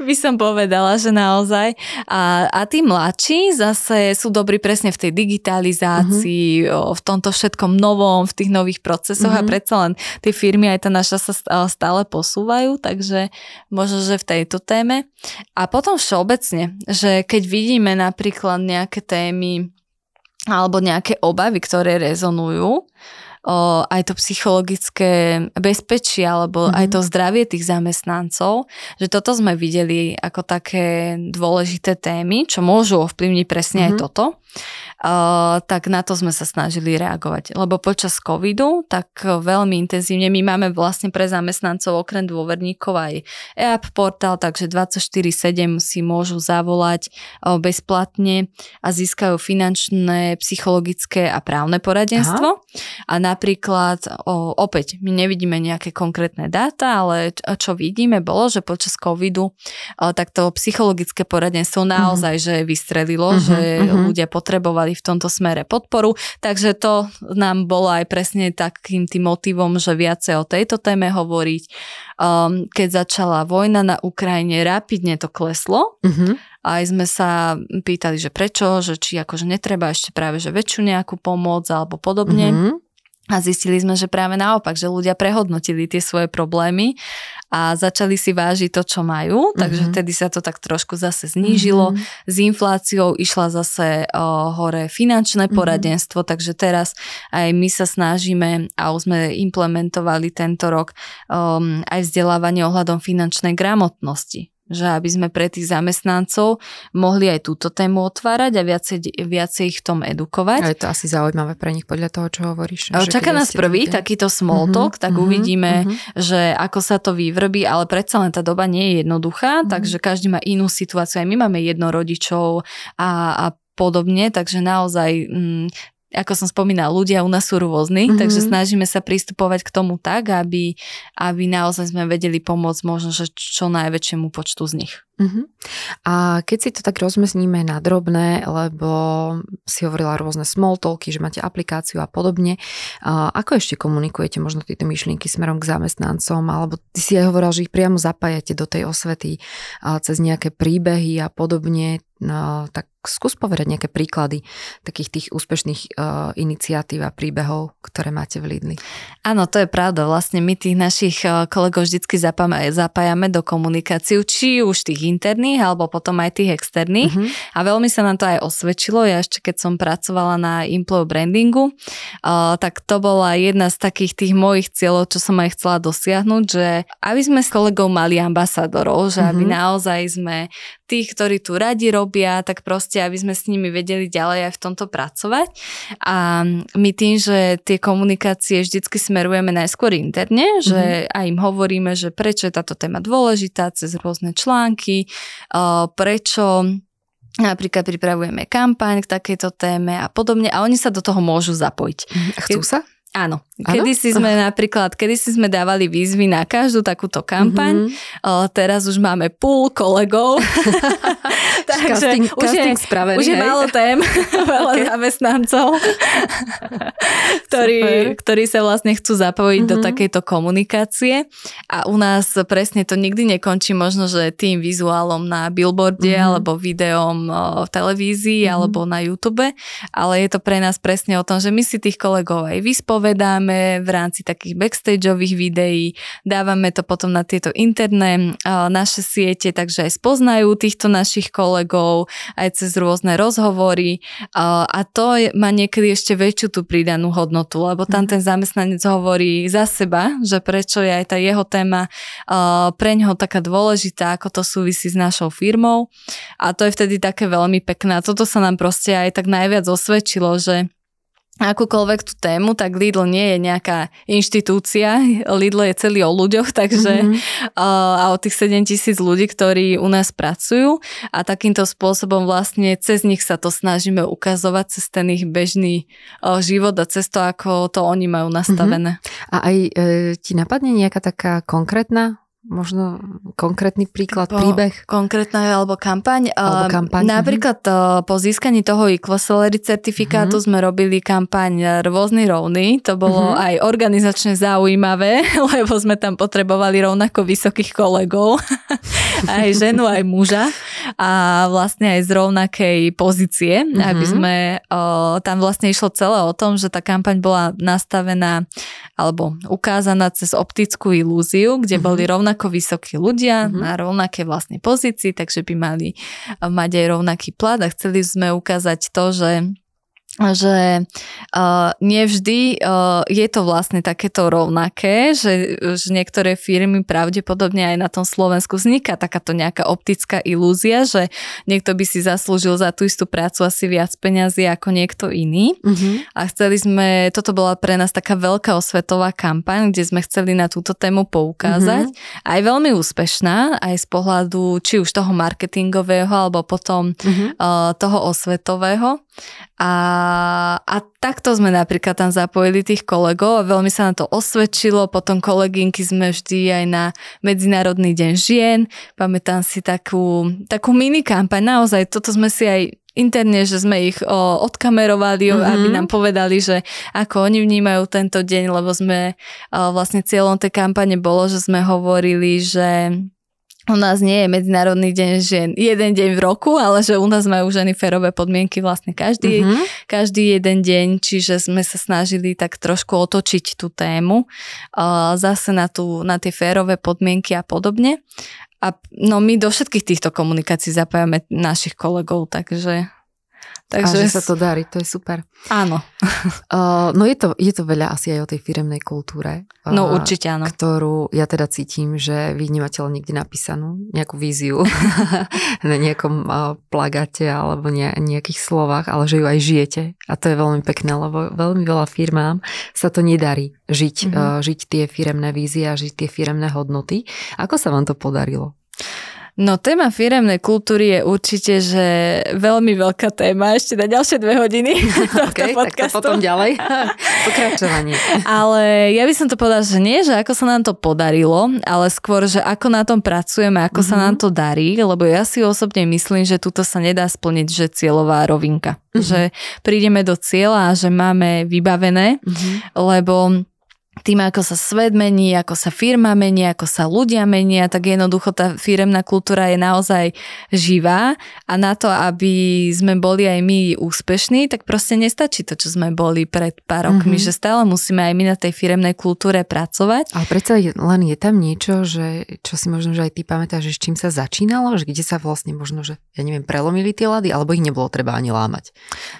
by som povedala, že naozaj. A, a tí mladší zase sú dobrí presne v tej digitalizácii, uh-huh. v tomto všetkom novom, v tých nových procesoch uh-huh. a predsa len tie firmy, aj tá naša sa stále posúvajú, takže možno, že v tejto téme. A potom všeobecne, že keď vidíme napríklad nejaké témy alebo nejaké obavy, ktoré rezonujú, O, aj to psychologické bezpečie alebo mm-hmm. aj to zdravie tých zamestnancov, že toto sme videli ako také dôležité témy, čo môžu ovplyvniť presne mm-hmm. aj toto, o, tak na to sme sa snažili reagovať. Lebo počas covidu tak veľmi intenzívne, my máme vlastne pre zamestnancov okrem dôverníkov aj e-app portál, takže dvadsaťštyri sedem si môžu zavolať o, bezplatne a získajú finančné, psychologické a právne poradenstvo. Aha. A napríklad, o, opäť, my nevidíme nejaké konkrétne dáta, ale čo vidíme bolo, že počas covidu o, tak to psychologické poradenstvo naozaj, uh-huh. že vystrelilo, uh-huh, že uh-huh. ľudia potrebovali v tomto smere podporu, takže to nám bolo aj presne takým tým motivom, že viacej o tejto téme hovoriť. Um, keď začala vojna na Ukrajine, rapidne to kleslo. Uh-huh. Aj sme sa pýtali, že prečo, že či akože netreba ešte práve že väčšiu nejakú pomoc alebo podobne. Uh-huh. A zistili sme, že práve naopak, že ľudia prehodnotili tie svoje problémy a začali si vážiť to, čo majú. Takže mm-hmm. vtedy sa to tak trošku zase znížilo. Mm-hmm. S infláciou išla zase o, hore finančné poradenstvo, mm-hmm. takže teraz aj my sa snažíme a už sme implementovali tento rok um, aj vzdelávanie ohľadom finančnej gramotnosti. že aby sme pre tých zamestnancov mohli aj túto tému otvárať a viacej, viacej ich v tom edukovať. A je to asi zaujímavé pre nich podľa toho, čo hovoríš. Čaká nás prvý takýto small talk, tak mm-hmm, uvidíme, mm-hmm. že ako sa to vyvrbí, ale predsa len tá doba nie je jednoduchá, mm-hmm. takže každý má inú situáciu. Aj my máme jednorodičov a, a podobne, takže naozaj... Mm, ako som spomínala, ľudia u nás sú rôzni, mm-hmm. takže snažíme sa pristupovať k tomu tak, aby, aby naozaj sme vedeli pomôcť možno, že čo najväčšiemu počtu z nich. Mm-hmm. A keď si to tak rozmesníme na drobné, lebo si hovorila rôzne small talky, že máte aplikáciu a podobne, a ako ešte komunikujete možno tieto myšlienky smerom k zamestnancom, alebo ty si aj hovorila, že ich priamo zapájate do tej osvety cez nejaké príbehy a podobne, no, tak skús povedať nejaké príklady takých tých úspešných uh, iniciatív a príbehov, ktoré máte v Lidli. Áno, to je pravda. Vlastne my tých našich kolegov vždycky zapájame do komunikáciu, či už tých interných, alebo potom aj tých externých. Uh-huh. A veľmi sa nám to aj osvedčilo. Ja ešte keď som pracovala na employer brandingu, uh, tak to bola jedna z takých tých mojich cieľov, čo som aj chcela dosiahnuť, že aby sme s kolegou mali ambasádorov, že uh-huh. aby naozaj sme tých, ktorí tu radi robia, tak proste, aby sme s nimi vedeli ďalej aj v tomto pracovať. A my tým, že tie komunikácie vždycky smerujeme najskôr interne, mm-hmm. že aj im hovoríme, že prečo je táto téma dôležitá, cez rôzne články, prečo napríklad pripravujeme kampaň k takejto téme a podobne. A oni sa do toho môžu zapojiť. A chcú sa? Áno. Kedysi sme napríklad, kedysi sme dávali výzvy na každú takúto kampaň. Mm-hmm. Teraz už máme pool kolegov. Takže casting, už, casting je, spravený, už je málo tém, veľa okay. zamestnancov, ktorí, ktorí sa vlastne chcú zapojiť mm-hmm. do takejto komunikácie. A u nás presne to nikdy nekončí možno, že tým vizuálom na billboarde mm-hmm. alebo videom v televízii mm-hmm. alebo na YouTube. Ale je to pre nás presne o tom, že my si tých kolegov aj vyspovedujeme, povedáme v rámci takých backstageových videí, dávame to potom na tieto interné naše siete, takže aj spoznajú týchto našich kolegov, aj cez rôzne rozhovory a to má niekedy ešte väčšiu tú pridanú hodnotu, lebo tam ten zamestnanec hovorí za seba, že prečo je aj tá jeho téma pre ňoho taká dôležitá, ako to súvisí s našou firmou a to je vtedy také veľmi pekné. A toto sa nám proste aj tak najviac osvedčilo, že akúkoľvek tú tému, tak Lidl nie je nejaká inštitúcia. Lidl je celý o ľuďoch, takže mm-hmm. a o tých sedemtisíc ľudí, ktorí u nás pracujú a takýmto spôsobom vlastne cez nich sa to snažíme ukazovať, cez ten ich bežný život a cez to, ako to oni majú nastavené. Mm-hmm. A aj e, ti napadne nejaká taká konkrétna možno konkrétny príklad, po, príbeh? Konkrétna alebo kampaň. Alebo kampaň. Napríklad uh-huh. po získaní toho Equal Salary certifikátu uh-huh. sme robili kampaň Rôzny rovný. To bolo uh-huh. aj organizačne zaujímavé, lebo sme tam potrebovali rovnako vysokých kolegov. Aj ženu, aj muža. A vlastne aj z rovnakej pozície. Uh-huh. Aby sme... Uh, tam vlastne išlo celé o tom, že tá kampaň bola nastavená alebo ukázaná cez optickú ilúziu, kde uh-huh. boli rovnaké rovnako vysokí ľudia mm-hmm. na rovnaké vlastnej pozícii, takže by mali mať aj rovnaký plat a chceli sme ukázať to, že že uh, nevždy uh, je to vlastne takéto rovnaké, že, že niektoré firmy pravdepodobne aj na tom Slovensku vzniká takáto nejaká optická ilúzia, že niekto by si zaslúžil za tú istú prácu asi viac peňazí ako niekto iný. Uh-huh. A chceli sme, toto bola pre nás taká veľká osvetová kampaň, kde sme chceli na túto tému poukázať. Uh-huh. Aj veľmi úspešná, aj z pohľadu či už toho marketingového, alebo potom uh-huh. uh, toho osvetového. A, a takto sme napríklad tam zapojili tých kolegov a veľmi sa na to osvedčilo. Potom kolegynky sme vždy aj na Medzinárodný deň žien. Pamätám si takú, takú mini kampaň. Naozaj, toto sme si aj interne, že sme ich o, odkamerovali, mm-hmm. aby nám povedali, že ako oni vnímajú tento deň, lebo sme o, vlastne cieľom tej kampane bolo, že sme hovorili, že... U nás nie je Medzinárodný deň žien jeden deň v roku, ale že u nás majú ženy férové podmienky vlastne každý, uh-huh. každý jeden deň, čiže sme sa snažili tak trošku otočiť tú tému uh, zase na, tú, na tie férové podmienky a podobne. A no my do všetkých týchto komunikácií zapájame našich kolegov, takže... Takže a že sa to darí, to je super. Áno. Uh, no je to, je to veľa asi aj o tej firemnej kultúre. No uh, určite áno. Ktorú ja teda cítim, že vy nemáte len niekde napísanú nejakú víziu na nejakom uh, plagáte alebo ne, nejakých slovách, ale že ju aj žijete. A to je veľmi pekné, lebo veľmi veľa firmám sa to nedarí žiť, mm-hmm. uh, žiť tie firemné vízie a žiť tie firemné hodnoty. Ako sa vám to podarilo? No téma firemnej kultúry je určite, že veľmi veľká téma ešte na ďalšie dve hodiny tohto okay, podcastu. Tak to potom ďalej. Pokračovanie. Ale ja by som to povedala, že nie, že ako sa nám to podarilo, ale skôr, že ako na tom pracujeme, ako mm-hmm. sa nám to darí, lebo ja si osobne myslím, že tuto sa nedá splniť, že cieľová rovinka. Mm-hmm. Že prídeme do cieľa a že máme vybavené, mm-hmm. lebo tým, ako sa svet mení, ako sa firma mení, ako sa ľudia menia, tak jednoducho tá firemná kultúra je naozaj živá a na to, aby sme boli aj my úspešní, tak proste nestačí to, čo sme boli pred pár rokmi, mm-hmm. že stále musíme aj my na tej firemnej kultúre pracovať. Ale predsa len je tam niečo, že čo si možno, že aj ty pamätáš, že s čím sa začínalo, že kde sa vlastne možno, že ja neviem, prelomili tie ľady, alebo ich nebolo treba ani lámať.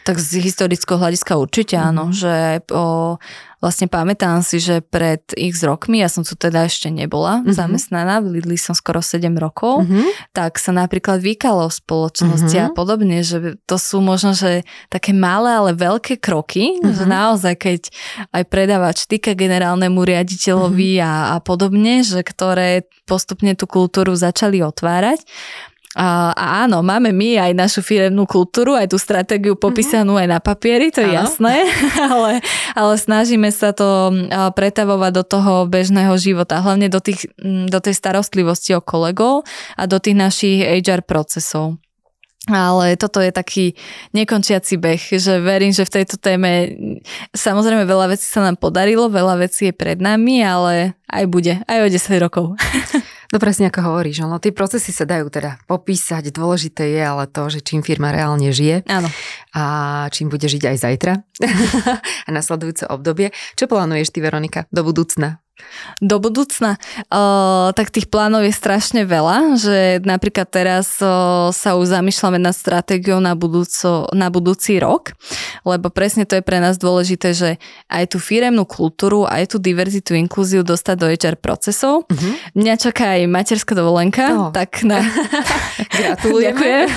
Tak z historického hľadiska určite mm-hmm. áno, že o... Vlastne pamätám si, že pred x rokmi, ja som tu teda ešte nebola mm-hmm. zamestnaná, v Lidli som skoro sedem rokov, mm-hmm. tak sa napríklad vykalo v spoločnosti mm-hmm. a podobne, že to sú možno, že také malé, ale veľké kroky, mm-hmm. že naozaj, keď aj predávač týka generálnemu riaditeľovi mm-hmm. a, a podobne, že ktoré postupne tú kultúru začali otvárať. A, a áno, máme my aj našu firemnú kultúru, aj tú stratégiu popísanú mm-hmm. aj na papieri, to je áno. jasné, ale, ale snažíme sa to pretavovať do toho bežného života, hlavne do, tých, do tej starostlivosti o kolegov a do tých našich há er procesov. Ale toto je taký nekončiaci beh, že verím, že v tejto téme samozrejme veľa vecí sa nám podarilo, veľa vecí je pred nami, ale aj bude, aj o desať rokov. No presne ako hovoríš, no tie procesy sa dajú teda popísať, dôležité je ale to, že čím firma reálne žije áno. a čím bude žiť aj zajtra a nasledujúce obdobie. Čo plánuješ ty, Veronika, do budúcna? Do budúcna. Uh, tak tých plánov je strašne veľa, že napríklad teraz uh, sa už zamýšľame nad stratégiou na, budúco, na budúci rok, lebo presne to je pre nás dôležité, že aj tú firemnú kultúru, aj tú diverzitu, inkluziu dostať do há er procesov. Uh-huh. Mňa čaká aj materská dovolenka, oh. tak na... Gratulujem. Ďakujem.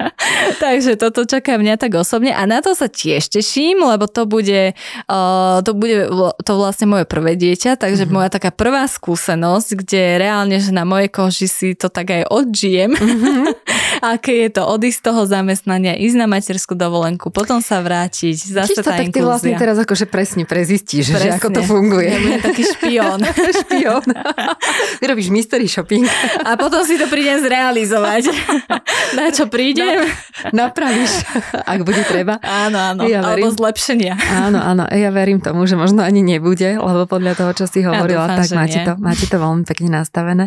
[laughs] Takže toto čaká mňa tak osobne a na to sa tiež teším, lebo to bude, uh, to bude to vlastne moje prvé dieťa, takže mm-hmm. moja taká prvá skúsenosť, kde reálne, že na mojej koži si to tak aj odžijem, mm-hmm. aké je to odísť z toho zamestnania, ísť na materskú dovolenku, potom sa vrátiť, zase tá inklúzia. Tak ty vlastne teraz akože presne prezistíš, presne. že ako to funguje. Ja budem taký špión. špión. Robíš mystery shopping. A potom si to prídem zrealizovať. Na čo prídem? Na, napravíš, ak bude treba. Áno, áno. Ja verím, alebo zlepšenia. Áno, áno. Ja verím tomu, že možno ani nebude, lebo podľa toho, čo si hovorím, hovorila, ja dúfam, tak máte to, máte to veľmi pekne nastavené.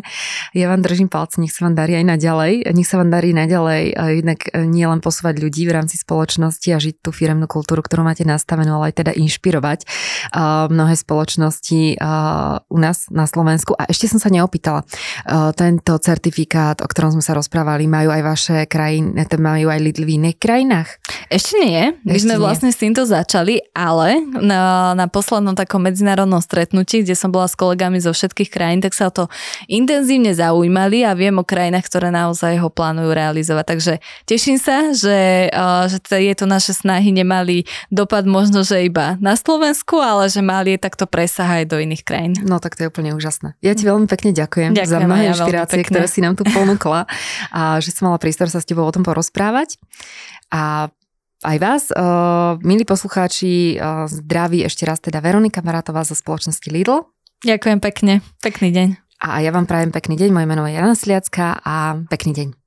Ja vám držím palce, nech sa vám darí aj naďalej. Nech sa vám darí naďalej jednak nie len posúvať ľudí v rámci spoločnosti a žiť tú firemnú kultúru, ktorú máte nastavenú, ale aj teda inšpirovať uh, mnohé spoločnosti uh, u nás na Slovensku. A ešte som sa neopýtala, uh, tento certifikát, o ktorom sme sa rozprávali, majú aj vaše krajiny, majú aj Lidl v iných krajinách? Ešte nie. My ešte sme nie. Vlastne s týmto začali, ale na, na poslednom takom medzinárodnom stretnutí, kde som bola s kolegami zo všetkých krajín, tak sa o to intenzívne zaujímali a viem o krajinách, ktoré naozaj ho plánujú realizovať. Takže teším sa, že, že tieto naše snahy nemali dopad možno, že iba na Slovensku, ale že mali takto presah aj do iných krajín. No tak to je úplne úžasné. Ja ti veľmi pekne ďakujem, ďakujem za mnohé inšpirácie, ktoré si nám tu ponúkla a že som mala priestor sa s tebou o tom porozprávať. A aj vás, uh, milí poslucháči, uh, zdraví ešte raz teda Veronika Bátorová zo spoločnosti Lidl. Ďakujem pekne, pekný deň. A ja vám prajem pekný deň, moje meno je Jana Sliacka a pekný deň.